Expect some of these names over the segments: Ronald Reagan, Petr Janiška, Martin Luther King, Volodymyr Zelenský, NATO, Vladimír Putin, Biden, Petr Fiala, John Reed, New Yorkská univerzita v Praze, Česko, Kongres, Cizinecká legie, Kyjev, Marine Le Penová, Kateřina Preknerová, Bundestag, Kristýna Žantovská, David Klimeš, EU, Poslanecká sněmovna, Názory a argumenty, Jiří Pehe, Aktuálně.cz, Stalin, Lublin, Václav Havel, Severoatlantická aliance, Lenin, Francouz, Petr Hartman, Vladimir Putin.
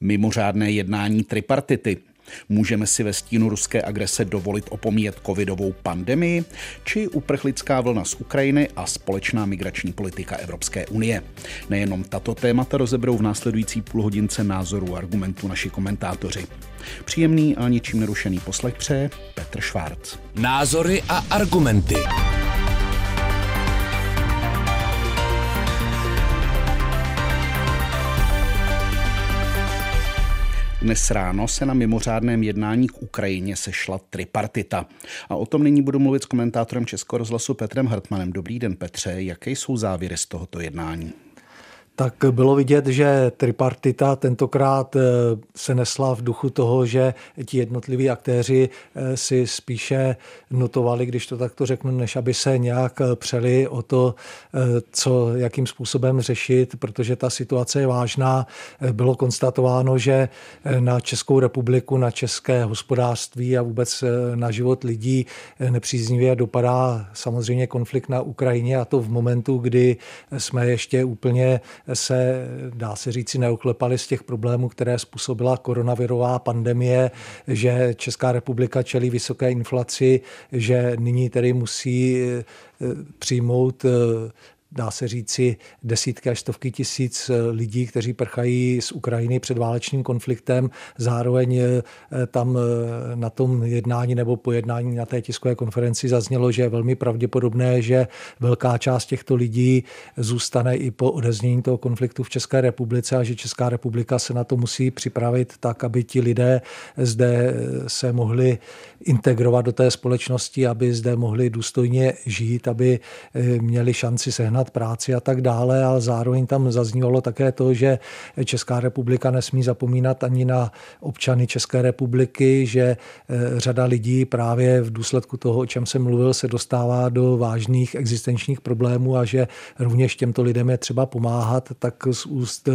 Mimořádné jednání tripartity. Můžeme si ve stínu ruské agrese dovolit opomíjet covidovou pandemii či uprchlická vlna z Ukrajiny a společná migrační politika Evropské unie. Nejenom tato témata rozeberou v následující půlhodince Názoru a argumentů naši komentátoři. Příjemný a ničím nerušený poslech přeje Petr Schwarz. Názory a argumenty. Dnes ráno se na mimořádném jednání k Ukrajině sešla tripartita. A o tom nyní budu mluvit s komentátorem Českého rozhlasu Petrem Hartmanem. Dobrý den, Petře. Jaké jsou závěry z tohoto jednání? Tak bylo vidět, že tripartita tentokrát se nesla v duchu toho, že ti jednotliví aktéři si spíše notovali, když to takto řeknu, než aby se nějak přeli o to, co, jakým způsobem řešit, protože ta situace je vážná. Bylo konstatováno, že na Českou republiku, na české hospodářství a vůbec na život lidí nepříznivě dopadá samozřejmě konflikt na Ukrajině, a to v momentu, kdy jsme ještě úplně se, dá se říci, neoklepali z těch problémů, které způsobila koronavirová pandemie, že Česká republika čelí vysoké inflaci, že nyní tedy musí přijmout, dá se říci, desítky až stovky tisíc lidí, kteří prchají z Ukrajiny před válečným konfliktem. Zároveň tam na tom jednání nebo pojednání na té tiskové konferenci zaznělo, že je velmi pravděpodobné, že velká část těchto lidí zůstane i po odeznění toho konfliktu v České republice a že Česká republika se na to musí připravit tak, aby ti lidé zde se mohli integrovat do té společnosti, aby zde mohli důstojně žít, aby měli šanci sehnat práci a tak dále, a zároveň tam zaznívalo také to, že Česká republika nesmí zapomínat ani na občany České republiky, že řada lidí právě v důsledku toho, o čem jsem mluvil, se dostává do vážných existenčních problémů a že rovněž těmto lidem je třeba pomáhat. Tak z úst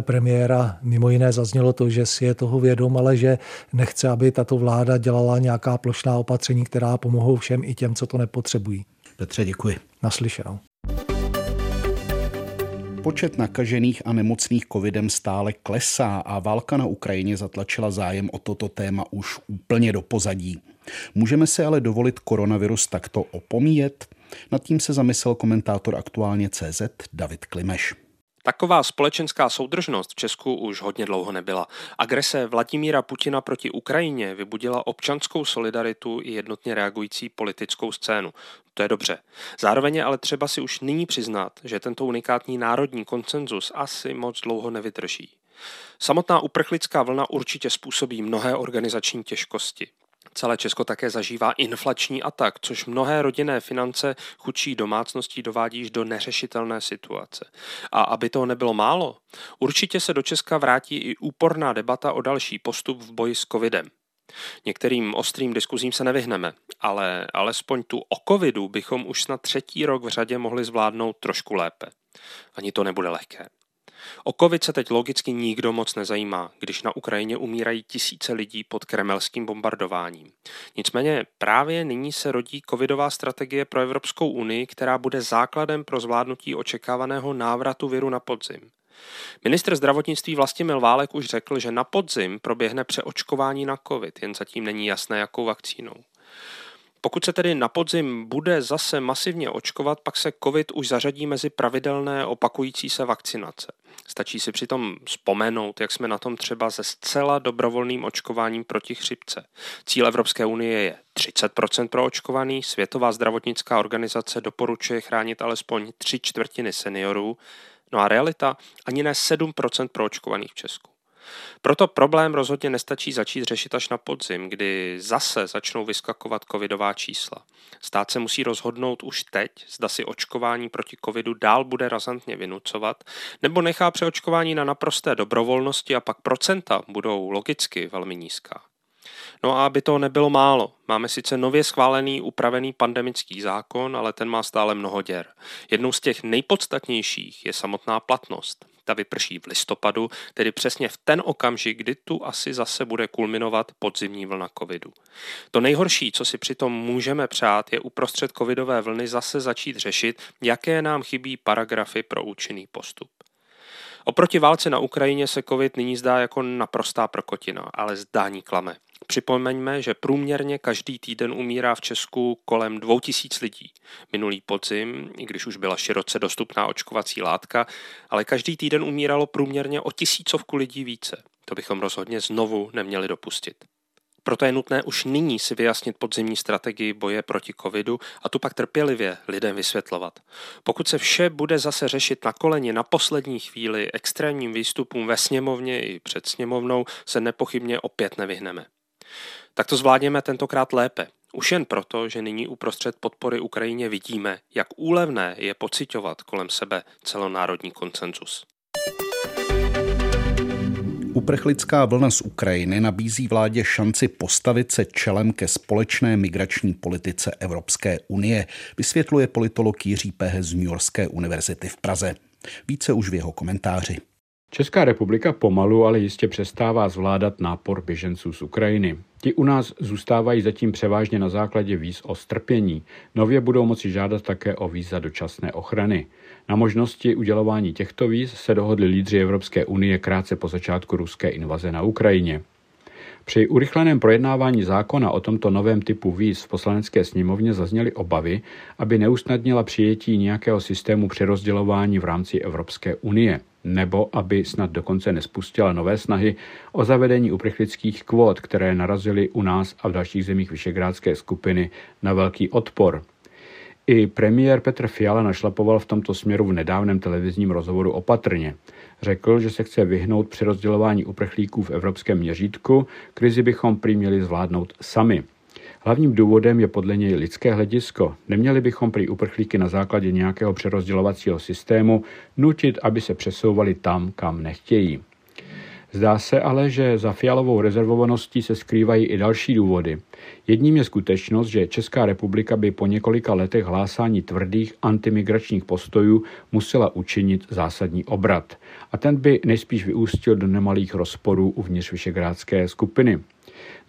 premiéra mimo jiné zaznělo to, že si je toho vědom, ale že nechce, aby tato vláda dělala nějaká plošná opatření, která pomohou všem, i těm, co to nepotřebují. Petře, děkuji. Naslyšenou. Počet nakažených a nemocných covidem stále klesá a válka na Ukrajině zatlačila zájem o toto téma už úplně do pozadí. Můžeme si ale dovolit koronavirus takto opomíjet? Nad tím se zamyslel komentátor Aktuálně.cz David Klimeš. Taková společenská soudržnost v Česku už hodně dlouho nebyla. Agrese Vladimíra Putina proti Ukrajině vybudila občanskou solidaritu i jednotně reagující politickou scénu. To je dobře. Zároveň je ale třeba si už nyní přiznat, že tento unikátní národní konsenzus asi moc dlouho nevydrží. Samotná uprchlická vlna určitě způsobí mnohé organizační těžkosti. Celé Česko také zažívá inflační atak, což mnohé rodinné finance chudší domácností dovádí do neřešitelné situace. A aby toho nebylo málo, určitě se do Česka vrátí i úporná debata o další postup v boji s covidem. Některým ostrým diskuzím se nevyhneme, ale alespoň tu o covidu bychom už snad 3. rok v řadě mohli zvládnout trošku lépe. Ani to nebude lehké. O covid se teď logicky nikdo moc nezajímá, když na Ukrajině umírají tisíce lidí pod kremelským bombardováním. Nicméně právě nyní se rodí covidová strategie pro Evropskou unii, která bude základem pro zvládnutí očekávaného návratu viru na podzim. Ministr zdravotnictví Vlastimil Válek už řekl, že na podzim proběhne přeočkování na covid, jen zatím není jasné, jakou vakcínou. Pokud se tedy na podzim bude zase masivně očkovat, pak se covid už zařadí mezi pravidelné opakující se vakcinace. Stačí si přitom vzpomenout, jak jsme na tom třeba se zcela dobrovolným očkováním proti chřipce. Cíl Evropské unie je 30% pro očkovaný, Světová zdravotnická organizace doporučuje chránit alespoň 3/4 seniorů, no a realita ani ne 7% pro očkovaných v Česku. Proto problém rozhodně nestačí začít řešit až na podzim, kdy zase začnou vyskakovat covidová čísla. Stát se musí rozhodnout už teď, zda si očkování proti covidu dál bude razantně vynucovat, nebo nechá přeočkování na naprosté dobrovolnosti a pak procenta budou logicky velmi nízká. No a aby toho nebylo málo, máme sice nově schválený upravený pandemický zákon, ale ten má stále mnoho děr. Jednou z těch nejpodstatnějších je samotná platnost. Ta vyprší v listopadu, tedy přesně v ten okamžik, kdy tu asi zase bude kulminovat podzimní vlna covidu. To nejhorší, co si přitom můžeme přát, je uprostřed covidové vlny zase začít řešit, jaké nám chybí paragrafy pro účinný postup. Oproti válce na Ukrajině se covid nyní zdá jako naprostá prkotina, ale zdání klame. Připomeňme, že průměrně každý týden umírá v Česku kolem 2000 lidí. Minulý podzim, i když už byla široce dostupná očkovací látka, ale každý týden umíralo průměrně o 100 000 lidí více. To bychom rozhodně znovu neměli dopustit. Proto je nutné už nyní si vyjasnit podzimní strategii boje proti covidu a tu pak trpělivě lidem vysvětlovat. Pokud se vše bude zase řešit na koleni, na poslední chvíli, extrémním výstupům ve sněmovně i před sněmovnou se nepochybně opět nevyhneme. Tak to zvládněme tentokrát lépe. Už jen proto, že nyní uprostřed podpory Ukrajině vidíme, jak úlevné je pociťovat kolem sebe celonárodní konsenzus. Uprchlická vlna z Ukrajiny nabízí vládě šanci postavit se čelem ke společné migrační politice Evropské unie, vysvětluje politolog Jiří Pehe z New Yorkské univerzity v Praze. Více už v jeho komentáři. Česká republika pomalu, ale jistě přestává zvládat nápor běženců z Ukrajiny. Ti u nás zůstávají zatím převážně na základě víz o strpění. Nově budou moci žádat také o víza dočasné ochrany. Na možnosti udělování těchto víz se dohodli lídři Evropské unie krátce po začátku ruské invaze na Ukrajině. Při urychleném projednávání zákona o tomto novém typu víz v Poslanecké sněmovně zazněly obavy, aby neusnadnila přijetí nějakého systému přerozdělování v rámci Evropské unie, nebo aby snad dokonce nespustila nové snahy o zavedení uprchlických kvót, které narazily u nás a v dalších zemích Visegrádské skupiny na velký odpor. I premiér Petr Fiala našlapoval v tomto směru v nedávném televizním rozhovoru opatrně. Řekl, že se chce vyhnout při rozdělování uprchlíků v evropském měřítku, krizi bychom prý měli zvládnout sami. Hlavním důvodem je podle něj lidské hledisko. Neměli bychom prý uprchlíky na základě nějakého přerozdělovacího systému nutit, aby se přesouvali tam, kam nechtějí. Zdá se ale, že za Fialovou rezervovaností se skrývají i další důvody. Jedním je skutečnost, že Česká republika by po několika letech hlásání tvrdých antimigračních postojů musela učinit zásadní obrat. A ten by nejspíš vyústil do nemalých rozporů uvnitř Visegrádské skupiny.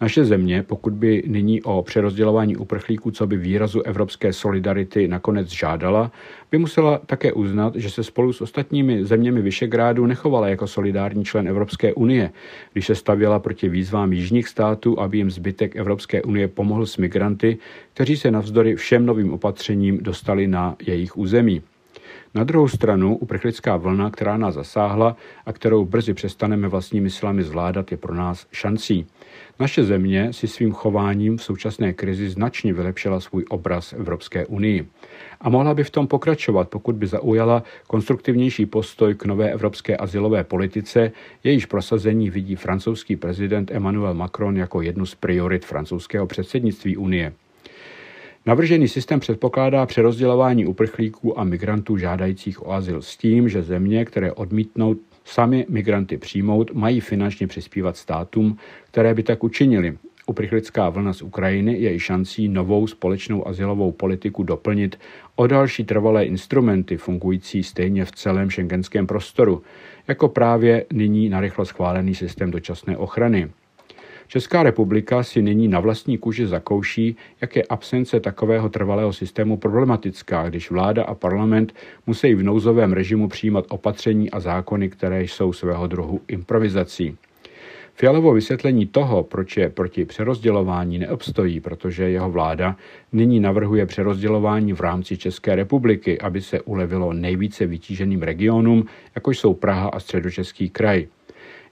Naše země, pokud by nyní o přerozdělování uprchlíků coby výrazu evropské solidarity nakonec žádala, by musela také uznat, že se spolu s ostatními zeměmi Visegrádu nechovala jako solidární člen Evropské unie, když se stavěla proti výzvám jižních států, aby jim zbytek Evropské unie pomohl s migranty, kteří se navzdory všem novým opatřením dostali na jejich území. Na druhou stranu uprchlická vlna, která nás zasáhla a kterou brzy přestaneme vlastními silami zvládat, je pro nás šancí. Naše země si svým chováním v současné krizi značně vylepšila svůj obraz Evropské unii. A mohla by v tom pokračovat, pokud by zaujala konstruktivnější postoj k nové evropské azylové politice, jejíž prosazení vidí francouzský prezident Emmanuel Macron jako jednu z priorit francouzského předsednictví unie. Navržený systém předpokládá přerozdělování uprchlíků a migrantů žádajících o azyl s tím, že země, které odmítnou sami migranty přijmout, mají finančně přispívat státům, které by tak učinili. Uprchlická vlna z Ukrajiny je i šancí novou společnou azylovou politiku doplnit o další trvalé instrumenty fungující stejně v celém schengenském prostoru, jako právě nyní narychlo schválený systém dočasné ochrany. Česká republika si nyní na vlastní kůži zakouší, jak je absence takového trvalého systému problematická, když vláda a parlament musí v nouzovém režimu přijímat opatření a zákony, které jsou svého druhu improvizací. Fialovo vysvětlení toho, proč je proti přerozdělování, neobstojí, protože jeho vláda nyní navrhuje přerozdělování v rámci České republiky, aby se ulevilo nejvíce vytíženým regionům, jako jsou Praha a Středočeský kraj.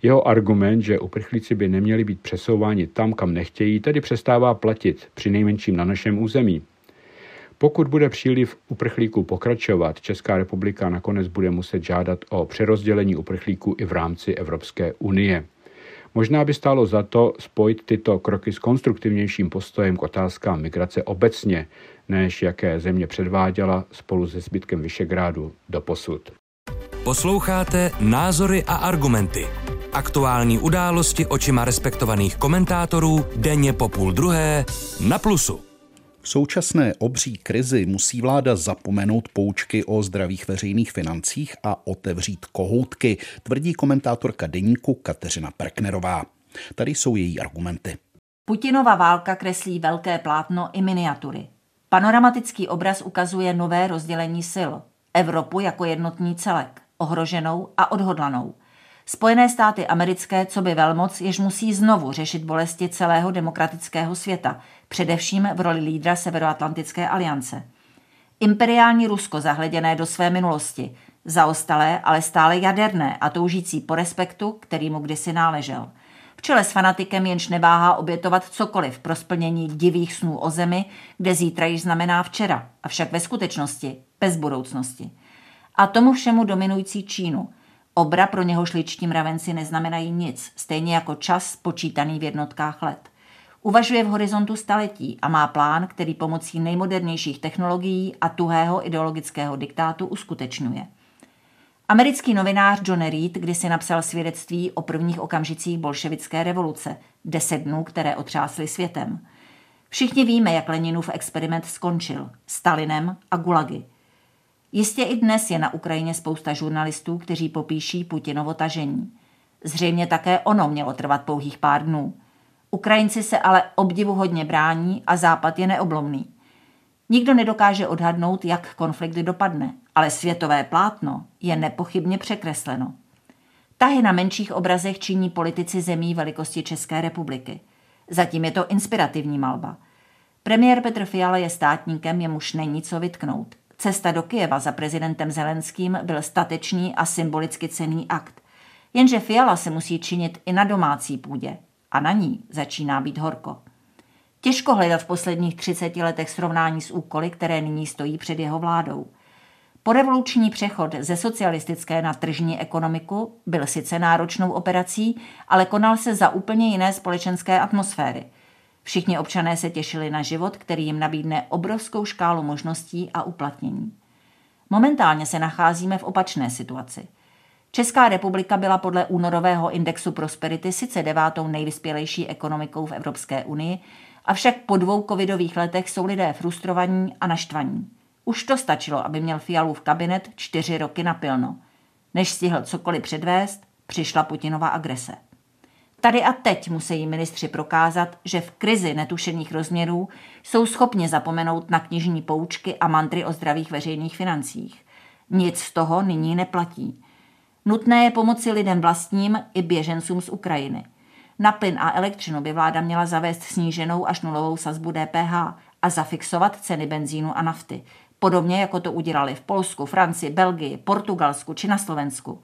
Jeho argument, že uprchlíci by neměli být přesouváni tam, kam nechtějí, tedy přestává platit, přinejmenším na našem území. Pokud bude příliv uprchlíků pokračovat, Česká republika nakonec bude muset žádat o přerozdělení uprchlíků i v rámci Evropské unie. Možná by stálo za to spojit tyto kroky s konstruktivnějším postojem k otázkám migrace obecně, než jaké země předváděla spolu se zbytkem Visegrádu doposud. Posloucháte Názory a argumenty. Aktuální události očima respektovaných komentátorů denně po 14:30 na Plusu. V současné obří krizi musí vláda zapomenout poučky o zdravých veřejných financích a otevřít kohoutky, tvrdí komentátorka deníku Kateřina Preknerová. Tady jsou její argumenty. Putinova válka kreslí velké plátno i miniatury. Panoramatický obraz ukazuje nové rozdělení sil. Evropu jako jednotný celek. ohroženou a odhodlanou. Spojené státy americké coby velmoc, jež musí znovu řešit bolesti celého demokratického světa, především v roli lídra Severoatlantické aliance. Imperiální Rusko zahleděné do své minulosti, zaostalé, ale stále jaderné a toužící po respektu, který mu kdysi náležel. V čele s fanatikem, jenž neváhá obětovat cokoliv pro splnění divých snů o zemi, kde zítra již znamená včera, avšak ve skutečnosti bez budoucnosti. A tomu všemu dominující Čínu. Obra, pro něhož ličtí mravenci neznamenají nic, stejně jako čas počítaný v jednotkách let. Uvažuje v horizontu staletí a má plán, který pomocí nejmodernějších technologií a tuhého ideologického diktátu uskutečňuje. Americký novinář John Reed kdysi napsal svědectví o prvních okamžicích bolševické revoluce, 10 dnů, které otřásly světem. Všichni víme, jak Leninův experiment skončil, Stalinem a gulagy. Jistě i dnes je na Ukrajině spousta žurnalistů, kteří popíší Putinovo tažení. Zřejmě také ono mělo trvat pouhých pár dnů. Ukrajinci se ale obdivuhodně brání a Západ je neoblomný. Nikdo nedokáže odhadnout, jak konflikt dopadne, ale světové plátno je nepochybně překresleno. Tahy na menších obrazech činí politici zemí velikosti České republiky. Zatím je to inspirativní malba. Premiér Petr Fiala je státníkem, jemuž není co vytknout. Cesta do Kyjeva za prezidentem Zelenským byl statečný a symbolicky cenný akt. Jenže Fiala se musí činit i na domácí půdě. A na ní začíná být horko. Těžko hledat v posledních 30 letech srovnání s úkoly, které nyní stojí před jeho vládou. Porevoluční přechod ze socialistické na tržní ekonomiku byl sice náročnou operací, ale konal se za úplně jiné společenské atmosféry. Všichni občané se těšili na život, který jim nabídne obrovskou škálu možností a uplatnění. Momentálně se nacházíme v opačné situaci. Česká republika byla podle únorového indexu Prosperity sice 9. nejvyspělejší ekonomikou v Evropské unii, avšak po 2 covidových letech jsou lidé frustrovaní a naštvaní. Už to stačilo, aby měl Fialův kabinet 4 roky napilno. Než stihl cokoliv předvést, přišla Putinova agrese. Tady a teď musí ministři prokázat, že v krizi netušených rozměrů jsou schopni zapomenout na knižní poučky a mantry o zdravých veřejných financích. Nic z toho nyní neplatí. Nutné je pomoci lidem vlastním i běžencům z Ukrajiny. Na plyn a elektřinu by vláda měla zavést sníženou až nulovou sazbu DPH a zafixovat ceny benzínu a nafty, podobně jako to udělali v Polsku, Francii, Belgii, Portugalsku či na Slovensku.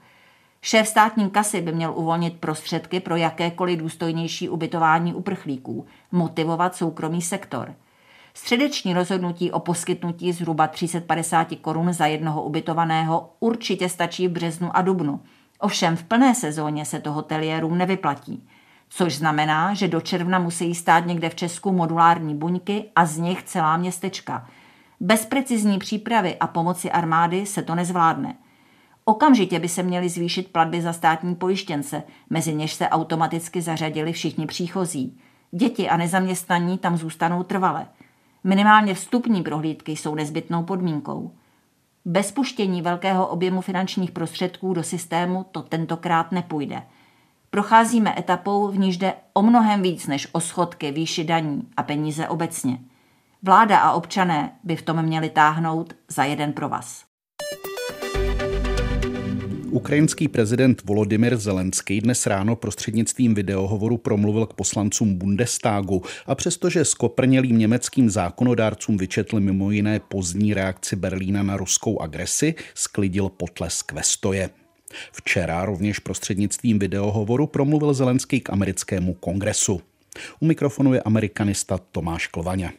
Šéf státní kasy by měl uvolnit prostředky pro jakékoliv důstojnější ubytování uprchlíků, motivovat soukromý sektor. Středeční rozhodnutí o poskytnutí zhruba 350 Kč za jednoho ubytovaného určitě stačí v březnu a dubnu. Ovšem v plné sezóně se to hotelierům nevyplatí, což znamená, že do června musí stát někde v Česku modulární buňky a z nich celá městečka. Bez precizní přípravy a pomoci armády se to nezvládne. Okamžitě by se měly zvýšit platby za státní pojištěnce, mezi něž se automaticky zařadili všichni příchozí. Děti a nezaměstnaní tam zůstanou trvale. Minimálně vstupní prohlídky jsou nezbytnou podmínkou. Bez puštění velkého objemu finančních prostředků do systému to tentokrát nepůjde. Procházíme etapou, v níž jde o mnohem víc než o schodky, výši daní a peníze obecně. Vláda a občané by v tom měli táhnout za jeden provaz. Ukrajinský prezident Volodymyr Zelenský dnes ráno prostřednictvím videohovoru promluvil k poslancům Bundestagu a přestože skoprnělým německým zákonodárcům vyčetl mimo jiné pozdní reakci Berlína na ruskou agresi, sklidil potlesk ve stoje. Včera rovněž prostřednictvím videohovoru promluvil Zelenský k americkému kongresu. U mikrofonu je amerikanista Tomáš Klvaňa.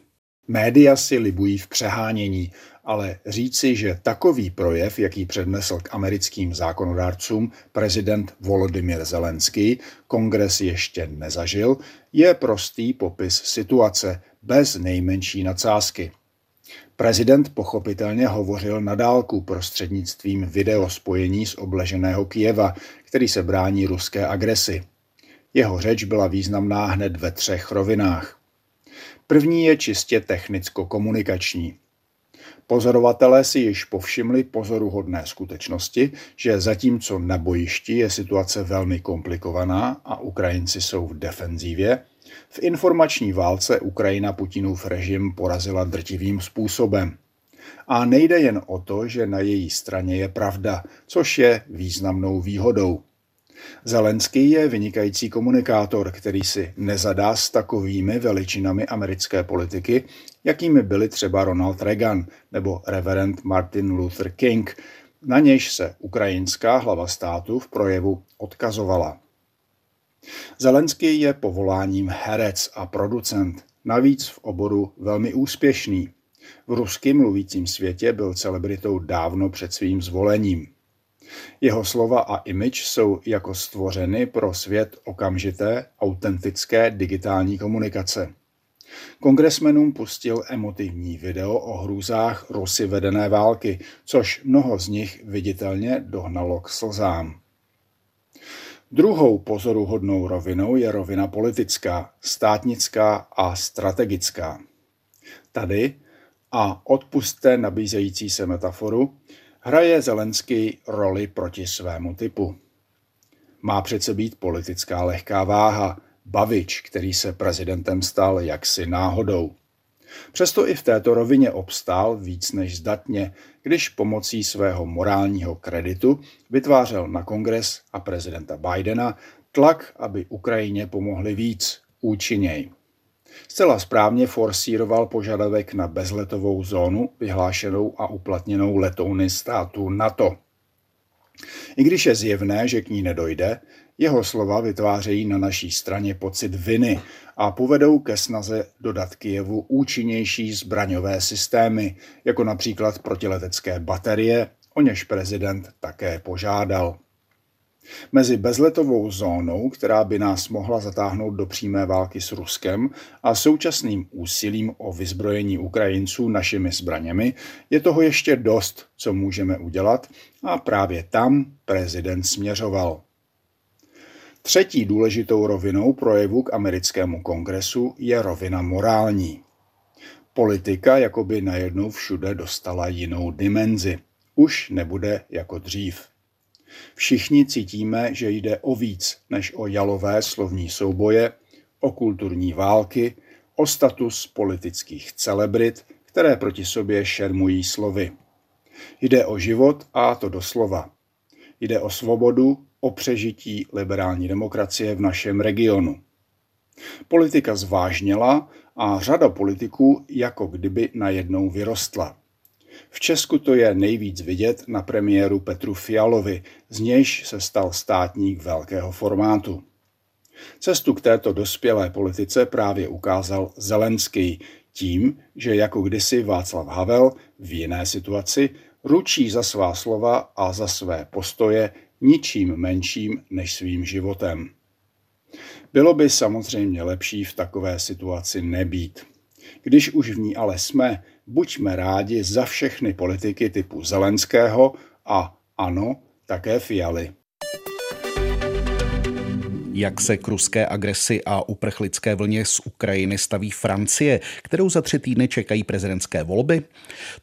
Média si libují v přehánění, ale říci, že takový projev, jaký přednesl k americkým zákonodárcům prezident Volodymyr Zelenský, kongres ještě nezažil, je prostý popis situace, bez nejmenší nadsázky. Prezident pochopitelně hovořil na dálku prostřednictvím videospojení z obleženého Kyjeva, který se brání ruské agresi. Jeho řeč byla významná hned ve 3 rovinách. První je čistě technicko-komunikační. Pozorovatelé si již povšimli pozoruhodné skutečnosti, že zatímco na bojišti je situace velmi komplikovaná a Ukrajinci jsou v defenzívě, v informační válce Ukrajina Putinův režim porazila drtivým způsobem. A nejde jen o to, že na její straně je pravda, což je významnou výhodou. Zelenský je vynikající komunikátor, který si nezadá s takovými veličinami americké politiky, jakými byli třeba Ronald Reagan nebo reverend Martin Luther King, na nějž se ukrajinská hlava státu v projevu odkazovala. Zelenský je povoláním herec a producent, navíc v oboru velmi úspěšný. V rusky mluvícím světě byl celebritou dávno před svým zvolením. Jeho slova a image jsou jako stvořeny pro svět okamžité, autentické digitální komunikace. Kongresmenům pustil emotivní video o hrůzách Rusy vedené války, což mnoho z nich viditelně dohnalo k slzám. Druhou pozoruhodnou rovinou je rovina politická, státnická a strategická. Tady, a odpusťte nabízející se metaforu, hraje Zelenský roli proti svému typu. Má přece být politická lehká váha, bavič, který se prezidentem stal jaksi náhodou. Přesto i v této rovině obstál víc než zdatně, když pomocí svého morálního kreditu vytvářel na kongres a prezidenta Bidena tlak, aby Ukrajině pomohli víc, účinněji. Zcela správně forsíroval požadavek na bezletovou zónu, vyhlášenou a uplatněnou letouny států NATO. I když je zjevné, že k ní nedojde, jeho slova vytvářejí na naší straně pocit viny a povedou ke snaze dodat Kyjevu účinnější zbraňové systémy, jako například protiletecké baterie, o něž prezident také požádal. Mezi bezletovou zónou, která by nás mohla zatáhnout do přímé války s Ruskem, a současným úsilím o vyzbrojení Ukrajinců našimi zbraněmi je toho ještě dost, co můžeme udělat, a právě tam prezident směřoval. Třetí důležitou rovinou projevu k americkému kongresu je rovina morální. Politika jakoby najednou všude dostala jinou dimenzi. Už nebude jako dřív. Všichni cítíme, že jde o víc než o jalové slovní souboje, o kulturní války, o status politických celebrit, které proti sobě šermují slovy. Jde o život, a to doslova. Jde o svobodu, o přežití liberální demokracie v našem regionu. Politika zvážněla a řada politiků jako kdyby najednou vyrostla. V Česku to je nejvíc vidět na premiéru Petru Fialovi, z nějž se stal státník velkého formátu. Cestu k této dospělé politice právě ukázal Zelenský tím, že jako kdysi Václav Havel v jiné situaci ručí za svá slova a za své postoje ničím menším než svým životem. Bylo by samozřejmě lepší v takové situaci nebýt. Když už v ní ale jsme, buďme rádi za všechny politiky typu Zelenského a ano, také Fialy. Jak se k ruské agresi a uprchlické vlně z Ukrajiny staví Francie, kterou za 3 týdny čekají prezidentské volby?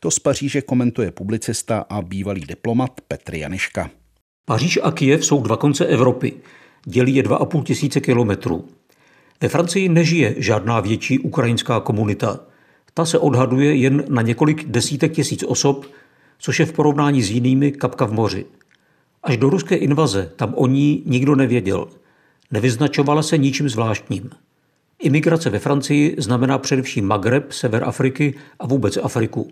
To z Paříže komentuje publicista a bývalý diplomat Petr Janiška. Paříž a Kyjev jsou 2 konce Evropy. Dělí je 2,5 tisíce kilometrů. Ve Francii nežije žádná větší ukrajinská komunita. Ta se odhaduje jen na několik desítek tisíc osob, což je v porovnání s jinými kapka v moři. Až do ruské invaze tam o ní nikdo nevěděl. Nevyznačovala se ničím zvláštním. Imigrace ve Francii znamená především Magreb, sever Afriky a vůbec Afriku.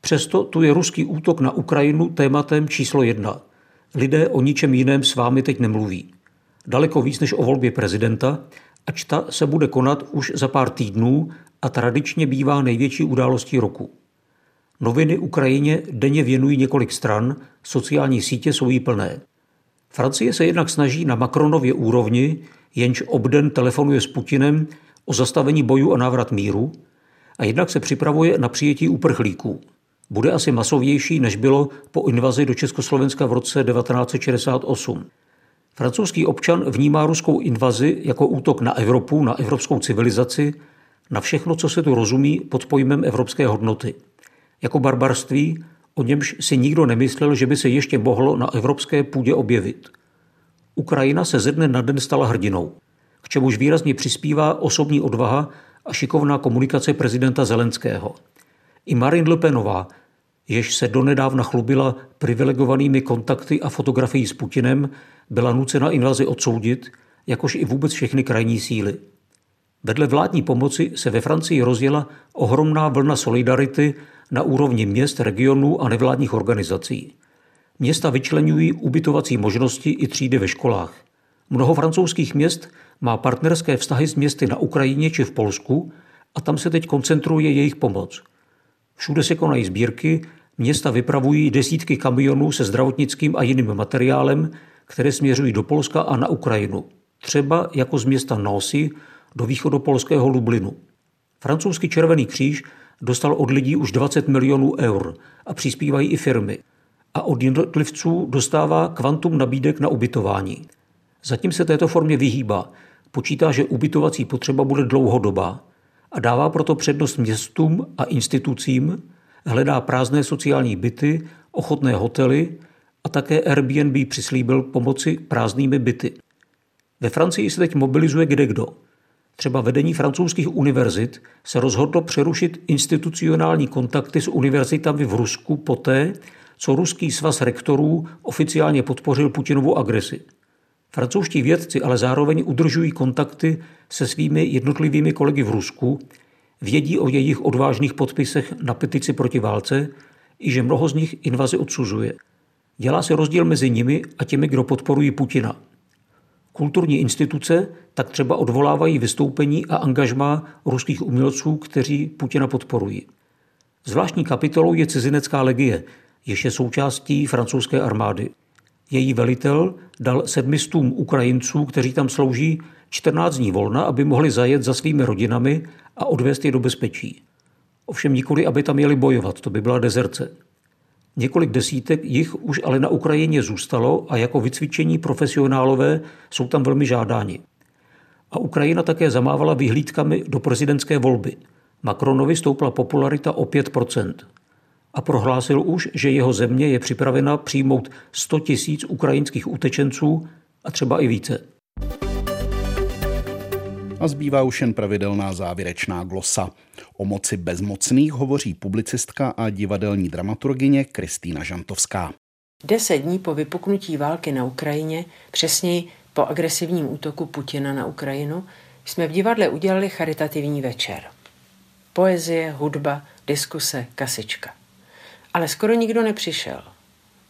Přesto tu je ruský útok na Ukrajinu tématem číslo 1. Lidé o ničem jiném s vámi teď nemluví. Daleko víc než o volbě prezidenta, ač ta se bude konat už za pár týdnů a tradičně bývá největší událostí roku. Noviny Ukrajině denně věnují několik stran, sociální sítě jsou jí plné. Francie se jednak snaží na Macronově úrovni, jenž obden telefonuje s Putinem, o zastavení bojů a návrat míru, a jednak se připravuje na přijetí uprchlíků. Bude asi masovější, než bylo po invazi do Československa v roce 1968. Francouzský občan vnímá ruskou invazi jako útok na Evropu, na evropskou civilizaci, na všechno, co se tu rozumí pod pojmem evropské hodnoty. Jako barbarství, o němž si nikdo nemyslel, že by se ještě mohlo na evropské půdě objevit. Ukrajina se ze dne na den stala hrdinou, k čemuž výrazně přispívá osobní odvaha a šikovná komunikace prezidenta Zelenského. I Marine Le Penová, jež se donedávna chlubila privilegovanými kontakty a fotografií s Putinem, byla nucena invazi odsoudit, jakož i vůbec všechny krajní síly. Vedle vládní pomoci se ve Francii rozjela ohromná vlna solidarity na úrovni měst, regionů a nevládních organizací. Města vyčleňují ubytovací možnosti i třídy ve školách. Mnoho francouzských měst má partnerské vztahy s městy na Ukrajině či v Polsku a tam se teď koncentruje jejich pomoc. Všude se konají sbírky, města vypravují desítky kamionů se zdravotnickým a jiným materiálem, které směřují do Polska a na Ukrajinu. Třeba jako z města Nancy do východopolského Lublinu. Francouzský Červený kříž dostal od lidí už 20 milionů eur a přispívají i firmy. A od jednotlivců dostává kvantum nabídek na ubytování. Zatím se této formě vyhýbá. Počítá, že ubytovací potřeba bude dlouhodobá a dává proto přednost městům a institucím, hledá prázdné sociální byty, ochotné hotely a také Airbnb přislíbil pomoci prázdnými byty. Ve Francii se teď mobilizuje kdekdo. Třeba vedení francouzských univerzit se rozhodlo přerušit institucionální kontakty s univerzitami v Rusku poté, co ruský svaz rektorů oficiálně podpořil Putinovu agresi. Francouzští vědci ale zároveň udržují kontakty se svými jednotlivými kolegy v Rusku, vědí o jejich odvážných podpisech na petici proti válce i že mnoho z nich invazi odsuzuje. Dělá se rozdíl mezi nimi a těmi, kdo podporují Putina. Kulturní instituce tak třeba odvolávají vystoupení a angažmá ruských umělců, kteří Putina podporují. Zvláštní kapitolou je Cizinecká legie, jež je součástí francouzské armády. Její velitel dal 700 Ukrajinců, kteří tam slouží, 14 dní volna, aby mohli zajet za svými rodinami a odvést je do bezpečí. Ovšem nikoli, aby tam jeli bojovat, to by byla dezerce. Několik desítek jich už ale na Ukrajině zůstalo a jako vycvičení profesionálové jsou tam velmi žádáni. A Ukrajina také zamávala vyhlídkami do prezidentské volby. Macronovi stoupla popularita o 5%. A prohlásil už, že jeho země je připravena přijmout 100 tisíc ukrajinských utečenců a třeba i více. A zbývá už jen pravidelná závěrečná glosa. O moci bezmocných hovoří publicistka a divadelní dramaturgyně Kristýna Žantovská. 10 dní po vypuknutí války na Ukrajině, přesněji po agresivním útoku Putina na Ukrajinu, jsme v divadle udělali charitativní večer. Poezie, hudba, diskuse, kasička. Ale skoro nikdo nepřišel.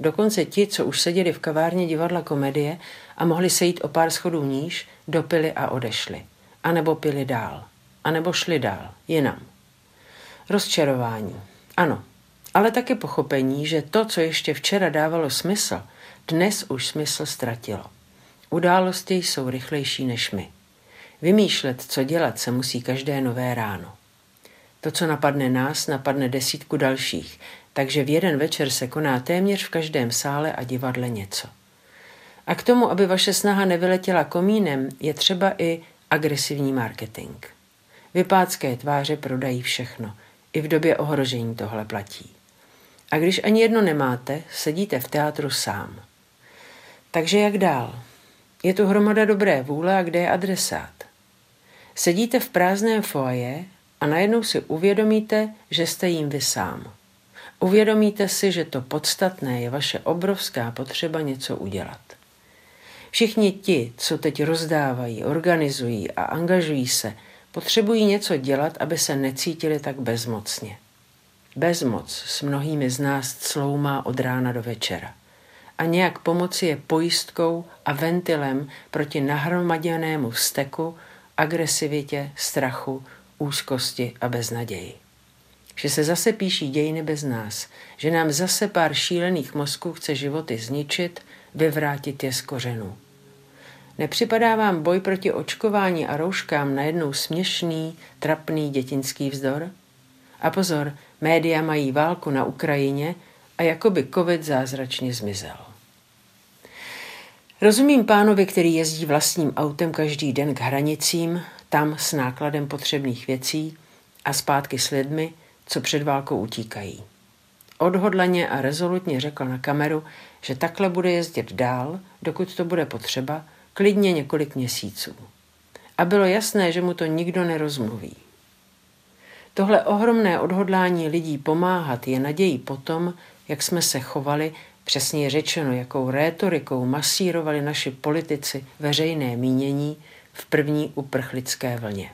Dokonce ti, co už seděli v kavárně divadla Komedie a mohli se jít o pár schodů níž, dopili a odešli. A nebo pili dál. A nebo šli dál. Jinam. Rozčarování. Ano. Ale také pochopení, že to, co ještě včera dávalo smysl, dnes už smysl ztratilo. Události jsou rychlejší než my. Vymýšlet, co dělat, se musí každé nové ráno. To, co napadne nás, napadne 10 dalších, takže v jeden večer se koná téměř v každém sále a divadle něco. A k tomu, aby vaše snaha nevyletěla komínem, je třeba i agresivní marketing. Vypácké tváře prodají všechno. I v době ohrožení tohle platí. A když ani jedno nemáte, sedíte v teátru sám. Takže jak dál? Je tu hromada dobré vůle a kde je adresát? Sedíte v prázdném foyer a najednou si uvědomíte, že jste jím vy sám. Uvědomíte si, že to podstatné je vaše obrovská potřeba něco udělat. Všichni ti, co teď rozdávají, organizují a angažují se, potřebují něco dělat, aby se necítili tak bezmocně. Bezmoc s mnohými z nás cloumá od rána do večera. A nějak pomoci je pojistkou a ventilem proti nahromaděnému vzteku, agresivitě, strachu, úzkosti a beznaději. Že se zase píší dějiny bez nás, že nám zase pár šílených mozků chce životy zničit, vyvrátit je z kořenů. Nepřipadá vám boj proti očkování a rouškám najednou směšný, trapný dětinský vzdor? A pozor, média mají válku na Ukrajině a jakoby covid zázračně zmizel. Rozumím pánovi, který jezdí vlastním autem každý den k hranicím, tam s nákladem potřebných věcí a zpátky s lidmi, co před válkou utíkají. Odhodlaně a rezolutně řekl na kameru, že takhle bude jezdit dál, dokud to bude potřeba, klidně několik měsíců. A bylo jasné, že mu to nikdo nerozmluví. Tohle ohromné odhodlání lidí pomáhat je naději potom, jak jsme se chovali, přesně řečeno, jakou rétorikou masírovali naši politici veřejné mínění v první uprchlické vlně.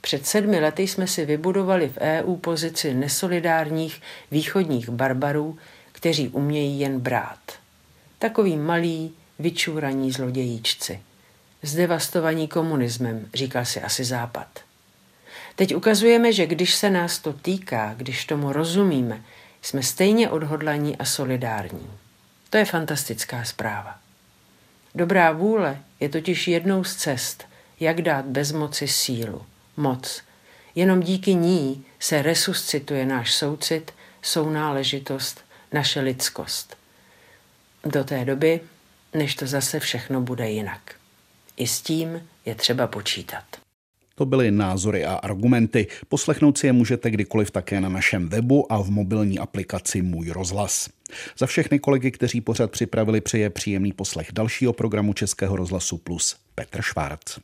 Před 7 lety jsme si vybudovali v EU pozici nesolidárních východních barbarů, kteří umějí jen brát. Takový malí, vyčúraní zlodějíčci. Zdevastovaní komunismem, říkal si asi Západ. Teď ukazujeme, že když se nás to týká, když tomu rozumíme, jsme stejně odhodlaní a solidární. To je fantastická zpráva. Dobrá vůle je totiž jednou z cest, jak dát bezmoci sílu, moc. Jenom díky ní se resuscituje náš soucit, sounáležitost, naše lidskost. Do té doby, než to zase všechno bude jinak. I s tím je třeba počítat. To byly Názory a argumenty. Poslechnout si je můžete kdykoliv také na našem webu a v mobilní aplikaci Můj rozhlas. Za všechny kolegy, kteří pořad připravili, přeje příjemný poslech dalšího programu Českého rozhlasu Plus Petr Schwarz.